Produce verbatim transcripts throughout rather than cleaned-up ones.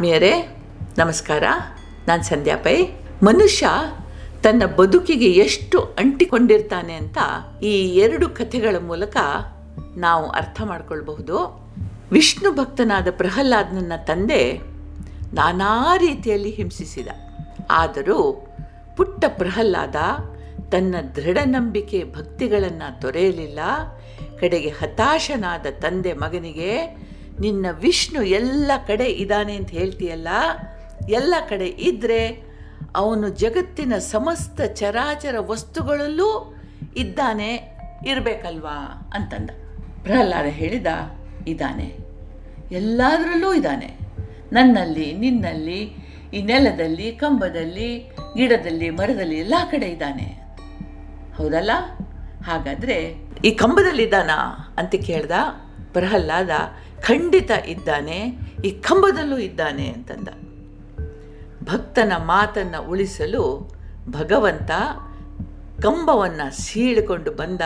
ಆತ್ಮೀಯರೇ, ನಮಸ್ಕಾರ. ನಾನು ಸಂಧ್ಯಾ ಪೈ. ಮನುಷ್ಯ ತನ್ನ ಬದುಕಿಗೆ ಎಷ್ಟು ಅಂಟಿಕೊಂಡಿರ್ತಾನೆ ಅಂತ ಈ ಎರಡು ಕಥೆಗಳ ಮೂಲಕ ನಾವು ಅರ್ಥ ಮಾಡಿಕೊಳ್ಬಹುದು. ವಿಷ್ಣು ಭಕ್ತನಾದ ಪ್ರಹ್ಲಾದನನ್ನ ತಂದೆ ನಾನಾ ರೀತಿಯಲ್ಲಿ ಹಿಂಸಿಸಿದ. ಆದರೂ ಪುಟ್ಟ ಪ್ರಹ್ಲಾದ ತನ್ನ ದೃಢ ನಂಬಿಕೆ ಭಕ್ತಿಗಳನ್ನು ತೊರೆಯಲಿಲ್ಲ. ಕಡೆಗೆ ಹತಾಶನಾದ ತಂದೆ ಮಗನಿಗೆ, ನಿನ್ನ ವಿಷ್ಣು ಎಲ್ಲ ಕಡೆ ಇದ್ದಾನೆ ಅಂತ ಹೇಳ್ತೀಯಲ್ಲ, ಎಲ್ಲ ಕಡೆ ಇದ್ದರೆ ಅವನು ಜಗತ್ತಿನ ಸಮಸ್ತ ಚರಾಚರ ವಸ್ತುಗಳಲ್ಲೂ ಇದ್ದಾನೆ, ಇರಬೇಕಲ್ವಾ ಅಂತಂದ. ಪ್ರಹ್ಲಾದ ಹೇಳಿದ, ಇದ್ದಾನೆ, ಎಲ್ಲದರಲ್ಲೂ ಇದ್ದಾನೆ, ನನ್ನಲ್ಲಿ, ನಿನ್ನಲ್ಲಿ, ಈ ನೆಲದಲ್ಲಿ, ಕಂಬದಲ್ಲಿ, ಗಿಡದಲ್ಲಿ, ಮರದಲ್ಲಿ, ಎಲ್ಲ ಕಡೆ ಇದ್ದಾನೆ, ಹೌದಲ್ಲ? ಹಾಗಾದರೆ ಈ ಕಂಬದಲ್ಲಿದ್ದಾನಾ ಅಂತ ಕೇಳ್ದ. ಪ್ರಹ್ಲಾದ ಖಂಡಿತ ಇದ್ದಾನೆ, ಈ ಕಂಬದಲ್ಲೂ ಇದ್ದಾನೆ ಅಂತಂದ. ಭಕ್ತನ ಮಾತನ್ನು ಉಳಿಸಲು ಭಗವಂತ ಕಂಬವನ್ನು ಸೀಳಿಕೊಂಡು ಬಂದ.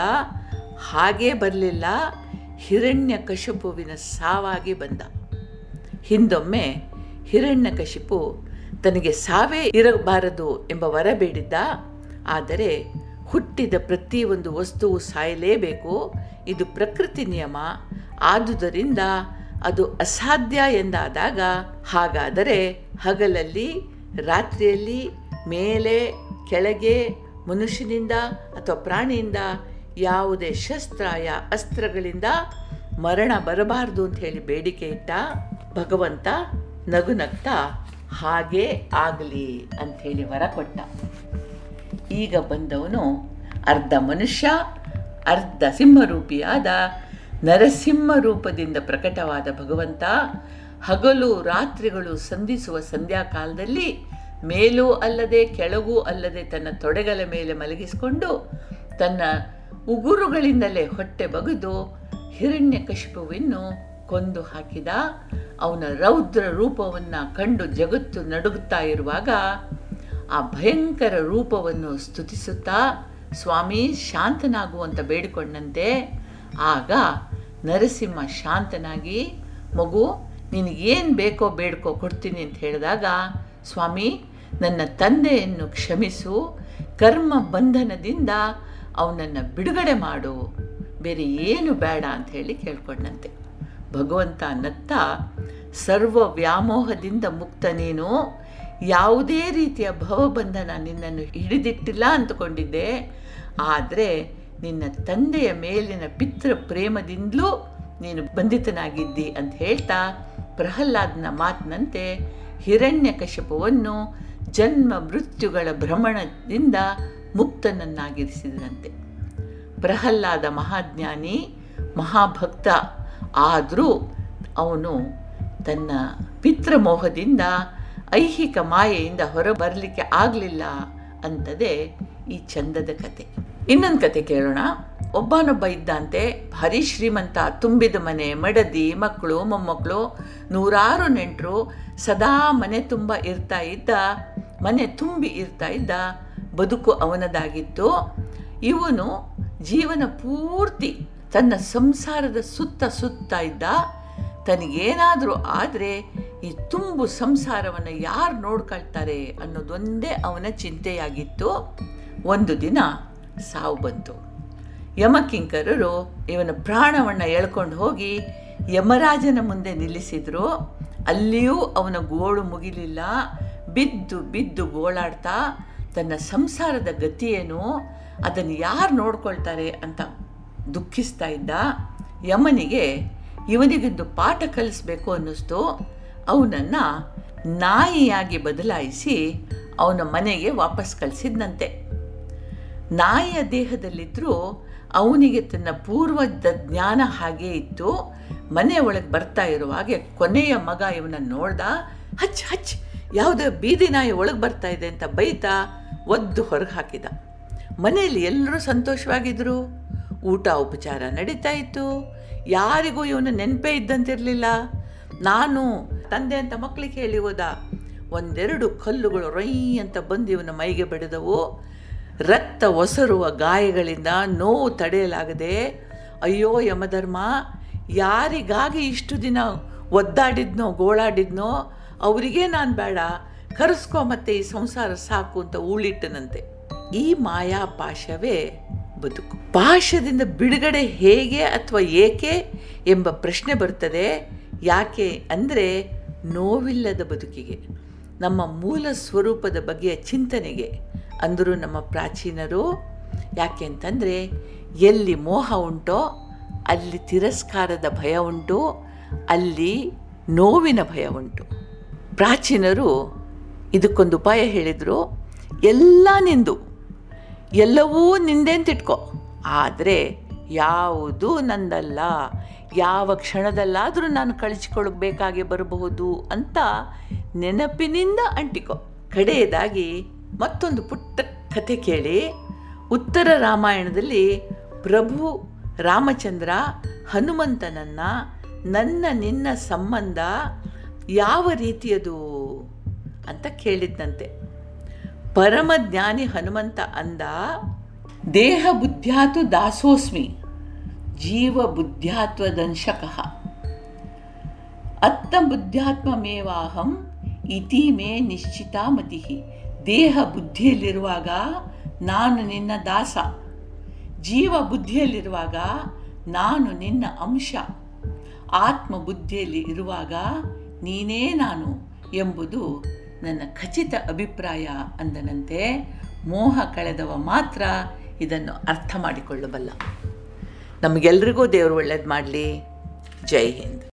ಹಾಗೇ ಬರಲಿಲ್ಲ, ಹಿರಣ್ಯಕಶಿಪುವಿನ ಸಾವಾಗಿ ಬಂದ. ಹಿಂದೊಮ್ಮೆ ಹಿರಣ್ಯಕಶಿಪು ತನಗೆ ಸಾವೇ ಇರಬಾರದು ಎಂಬ ವರ ಬೇಡಿದ್ದ. ಆದರೆ ಹುಟ್ಟಿದ ಪ್ರತಿಯೊಂದು ವಸ್ತುವು ಸಾಯಲೇಬೇಕು, ಇದು ಪ್ರಕೃತಿ ನಿಯಮ. ಆದುದರಿಂದ ಅದು ಅಸಾಧ್ಯ ಎಂದಾದಾಗ, ಹಾಗಾದರೆ ಹಗಲಲ್ಲಿ, ರಾತ್ರಿಯಲ್ಲಿ, ಮೇಲೆ, ಕೆಳಗೆ, ಮನುಷ್ಯನಿಂದ ಅಥವಾ ಪ್ರಾಣಿಯಿಂದ, ಯಾವುದೇ ಶಸ್ತ್ರ ಯಾ ಅಸ್ತ್ರಗಳಿಂದ ಮರಣ ಬರಬಾರ್ದು ಅಂತ ಹೇಳಿ ಬೇಡಿಕೆ ಇಟ್ಟ. ಭಗವಂತ ನಗು ನಗ್ತಾ ಹಾಗೇ ಆಗಲಿ ಅಂಥೇಳಿ ವರ ಕೊಟ್ಟ. ಈಗ ಬಂದವನು ಅರ್ಧ ಮನುಷ್ಯ, ಅರ್ಧ ಸಿಂಹರೂಪಿಯಾದ ನರಸಿಂಹ ರೂಪದಿಂದ ಪ್ರಕಟವಾದ ಭಗವಂತ ಹಗಲು ರಾತ್ರಿಗಳು ಸಂಧಿಸುವ ಸಂಧ್ಯಾಕಾಲದಲ್ಲಿ ಮೇಲೂ ಅಲ್ಲದೆ ಕೆಳಗೂ ಅಲ್ಲದೆ ತನ್ನ ತೊಡೆಗಳ ಮೇಲೆ ಮಲಗಿಸಿಕೊಂಡು ತನ್ನ ಉಗುರುಗಳಿಂದಲೇ ಹೊಟ್ಟೆ ಬಗೆದು ಹಿರಣ್ಯಕಶಿಪುವನ್ನು ಕೊಂದು ಹಾಕಿದ. ಅವನ ರೌದ್ರ ರೂಪವನ್ನು ಕಂಡು ಜಗತ್ತು ನಡುಗುತ್ತಾ ಇರುವಾಗ ಆ ಭಯಂಕರ ರೂಪವನ್ನು ಸ್ತುತಿಸುತ್ತಾ ಸ್ವಾಮಿ ಶಾಂತನಾಗುವಂತ ಬೇಡಿಕೊಂಡಂತೆ, ಆಗ ನರಸಿಂಹ ಶಾಂತನಾಗಿ, ಮಗು ನಿನಗೇನು ಬೇಕೋ ಬೇಡ್ಕೋ ಕೊಡ್ತೀನಿ ಅಂತ ಹೇಳಿದಾಗ, ಸ್ವಾಮಿ ನನ್ನ ತಂದೆಯನ್ನು ಕ್ಷಮಿಸು, ಕರ್ಮ ಬಂಧನದಿಂದ ಅವನನ್ನು ಬಿಡುಗಡೆ ಮಾಡು, ಬೇರೆ ಏನು ಬೇಡ ಅಂತ ಹೇಳಿ ಕೇಳ್ಕೊಂಡಂತೆ. ಭಗವಂತ ನಗ್ತಾ, ಸರ್ವ ವ್ಯಾಮೋಹದಿಂದ ಮುಕ್ತ ನೀನು, ಯಾವುದೇ ರೀತಿಯ ಭವಬಂಧನ ನಿನ್ನನ್ನು ಹಿಡಿದಿಟ್ಟಿಲ್ಲ ಅಂದುಕೊಂಡಿದ್ದೆ, ಆದರೆ ನಿನ್ನ ತಂದೆಯ ಮೇಲಿನ ಪಿತೃ ಪ್ರೇಮದಿಂದಲೂ ನೀನು ಬಂಧಿತನಾಗಿದ್ದಿ ಅಂತ ಹೇಳ್ತಾ ಪ್ರಹ್ಲಾದನ ಮಾತಿನಂತೆ ಹಿರಣ್ಯಕಶಿಪುವನ್ನು ಜನ್ಮ ಮೃತ್ಯುಗಳ ಭ್ರಮಣದಿಂದ ಮುಕ್ತನನ್ನಾಗಿರಿಸಿದಂತೆ. ಪ್ರಹ್ಲಾದ ಮಹಾಜ್ಞಾನಿ, ಮಹಾಭಕ್ತ. ಆದರೂ ಅವನು ತನ್ನ ಪಿತೃಮೋಹದಿಂದ, ಐಹಿಕ ಮಾಯೆಯಿಂದ ಹೊರಬರಲಿಕ್ಕೆ ಆಗಲಿಲ್ಲ ಅಂತದೇ ಈ ಚಂದದ ಕತೆ. ಇನ್ನೊಂದು ಕತೆ ಕೇಳೋಣ. ಒಬ್ಬನೊಬ್ಬ ಇದ್ದಂತೆ, ಭಾರಿ ಶ್ರೀಮಂತ, ತುಂಬಿದ ಮನೆ, ಮಡದಿ, ಮಕ್ಕಳು, ಮೊಮ್ಮಕ್ಕಳು, ನೂರಾರು ನೆಂಟರು, ಸದಾ ಮನೆ ತುಂಬ ಇರ್ತಾ ಇದ್ದ, ಮನೆ ತುಂಬಿ ಇರ್ತಾ ಇದ್ದ. ಬದುಕು ಅವನದಾಗಿತ್ತು. ಇವನು ಜೀವನ ಪೂರ್ತಿ ತನ್ನ ಸಂಸಾರದ ಸುತ್ತ ಸುತ್ತಾ ಇದ್ದ. ತನಗೇನಾದರೂ ಆದರೆ ಈ ತುಂಬು ಸಂಸಾರವನ್ನು ಯಾರು ನೋಡ್ಕೊಳ್ತಾರೆ ಅನ್ನೋದೊಂದೇ ಅವನ ಚಿಂತೆಯಾಗಿತ್ತು. ಒಂದು ದಿನ ಸಾವು ಬಂತು. ಯಮಕಿಂಕರರು ಇವನ ಪ್ರಾಣವನ್ನು ಎಳ್ಕೊಂಡು ಹೋಗಿ ಯಮರಾಜನ ಮುಂದೆ ನಿಲ್ಲಿಸಿದರು. ಅಲ್ಲಿಯೂ ಅವನ ಗೋಳು ಮುಗಿಲಿಲ್ಲ. ಬಿದ್ದು ಬಿದ್ದು ಗೋಳಾಡ್ತಾ ತನ್ನ ಸಂಸಾರದ ಗತಿಯೇನು, ಅದನ್ನು ಯಾರು ನೋಡ್ಕೊಳ್ತಾರೆ ಅಂತ ದುಃಖಿಸ್ತಾ ಇದ್ದ. ಯಮನಿಗೆ ಇವನಿಗೊಂದು ಪಾಠ ಕಲಿಸ್ಬೇಕು ಅನ್ನಿಸ್ತು. ಅವನನ್ನು ನಾಯಿಯಾಗಿ ಬದಲಾಯಿಸಿ ಅವನ ಮನೆಗೆ ವಾಪಸ್ ಕಳಿಸಿದ್ನಂತೆ. ನಾಯಿಯ ದೇಹದಲ್ಲಿದ್ದರೂ ಅವನಿಗೆ ತನ್ನ ಪೂರ್ವದ ಜ್ಞಾನ ಹಾಗೇ ಇತ್ತು. ಮನೆ ಒಳಗೆ ಬರ್ತಾ ಇರುವಾಗೆ ಕೊನೆಯ ಮಗ ಇವನನ್ನು ನೋಡ್ದ. ಹಚ್ ಹಚ್ ಯಾವುದೋ ಬೀದಿ ನಾಯಿ ಒಳಗೆ ಬರ್ತಾ ಇದೆ ಅಂತ ಬೈತಾ ಒದ್ದು ಹೊರಗೆ ಹಾಕಿದ. ಮನೆಯಲ್ಲಿ ಎಲ್ಲರೂ ಸಂತೋಷವಾಗಿದ್ದರು. ಊಟ ಉಪಚಾರ ನಡೀತಾ ಇತ್ತು. ಯಾರಿಗೂ ಇವನು ನೆನಪೇ ಇದ್ದಂತಿರಲಿಲ್ಲ. ನಾನು ತಂದೆ ಅಂತ ಮಕ್ಕಳಿಗೆ ಹೇಳಿ ಹೋದ. ಒಂದೆರಡು ಕಲ್ಲುಗಳು ರೊಯ್ ಅಂತ ಬಂದು ಇವನ ಮೈಗೆ ಬಡಿದವು. ರಕ್ತ ಒಸರುವ ಗಾಯಗಳಿಂದ ನೋವು ತಡೆಯಲಾಗದೆ, ಅಯ್ಯೋ ಯಮಧರ್ಮ, ಯಾರಿಗಾಗಿ ಇಷ್ಟು ದಿನ ಒದ್ದಾಡಿದ್ನೋ ಗೋಳಾಡಿದ್ನೋ ಅವರಿಗೆ ನಾನು ಬೇಡ, ಕರೆಸ್ಕೊ ಮತ್ತೆ ಈ ಸಂಸಾರ ಸಾಕು ಅಂತ ಉಳಿಟ್ಟನಂತೆ. ಈ ಮಾಯಾ ಪಾಶವೇ ಬದುಕು. ಪಾಶದಿಂದ ಬಿಡುಗಡೆ ಹೇಗೆ ಅಥವಾ ಏಕೆ ಎಂಬ ಪ್ರಶ್ನೆ ಬರ್ತದೆ. ಯಾಕೆ ಅಂದರೆ ನೋವಿಲ್ಲದ ಬದುಕಿಗೆ, ನಮ್ಮ ಮೂಲ ಸ್ವರೂಪದ ಬಗೆಯ ಚಿಂತನೆಗೆ ಅಂದರೂ ನಮ್ಮ ಪ್ರಾಚೀನರು. ಯಾಕೆ ಅಂತಂದರೆ ಎಲ್ಲಿ ಮೋಹ ಉಂಟೋ ಅಲ್ಲಿ ತಿರಸ್ಕಾರದ ಭಯ ಉಂಟು, ಅಲ್ಲಿ ನೋವಿನ ಭಯ ಉಂಟು. ಪ್ರಾಚೀನರು ಇದಕ್ಕೊಂದು ಉಪಾಯ ಹೇಳಿದರು, ಎಲ್ಲ ನಿಂದು, ಎಲ್ಲವೂ ನಿಂದೇಂತಿಟ್ಕೊ, ಆದರೆ ಯಾವುದೂ ನಂದಲ್ಲ, ಯಾವ ಕ್ಷಣದಲ್ಲಾದರೂ ನಾನು ಕಳಚಿಕೊಳ್ಳಬೇಕಾಗಿ ಬರಬಹುದು ಅಂತ ನೆನಪಿನಿಂದ ಅಂಟಿಕೊ. ಕಡೆಯದಾಗಿ ಮತ್ತೊಂದು ಪುಟ್ಟ ಕಥೆ ಕೇಳಿ. ಉತ್ತರ ರಾಮಾಯಣದಲ್ಲಿ ಪ್ರಭು ರಾಮಚಂದ್ರ ಹನುಮಂತನನ್ನು ನನ್ನ ನಿನ್ನ ಸಂಬಂಧ ಯಾವ ರೀತಿಯದು ಅಂತ ಕೇಳಿದ್ದಂತೆ. ಪರಮಜ್ಞಾನಿ ಹನುಮಂತ ಅಂದ, ದೇಹ ಬುದ್ಧ್ಯಾತು ದಾಸೋಸ್ಮಿ ಜೀವ ಬುದ್ಧ್ಯಾತ್ವ ದಂಶಕಃ ಅತ್ತ ಬುದ್ಧ್ಯಾತ್ಮಮೇವಾಹಂ ಇತಿ ಮೇ ನಿಶ್ಚಿತ ಮತಿ. ದೇಹ ಬುದ್ಧಿಯಲ್ಲಿರುವಾಗ ನಾನು ನಿನ್ನ ದಾಸ, ಜೀವ ಬುದ್ಧಿಯಲ್ಲಿರುವಾಗ ನಾನು ನಿನ್ನ ಅಂಶ, ಆತ್ಮ ಬುದ್ಧಿಯಲ್ಲಿ ಇರುವಾಗ ನೀನೇ ನಾನು ಎಂಬುದು ನನ್ನ ಖಚಿತ ಅಭಿಪ್ರಾಯ ಅಂದನಂತೆ. ಮೋಹ ಕಳೆದವ ಮಾತ್ರ ಇದನ್ನು ಅರ್ಥ ಮಾಡಿಕೊಳ್ಳಬಲ್ಲ. ನಮಗೆಲ್ರಿಗೂ ದೇವರು ಒಳ್ಳೇದು ಮಾಡಲಿ. ಜೈ ಹಿಂದ್.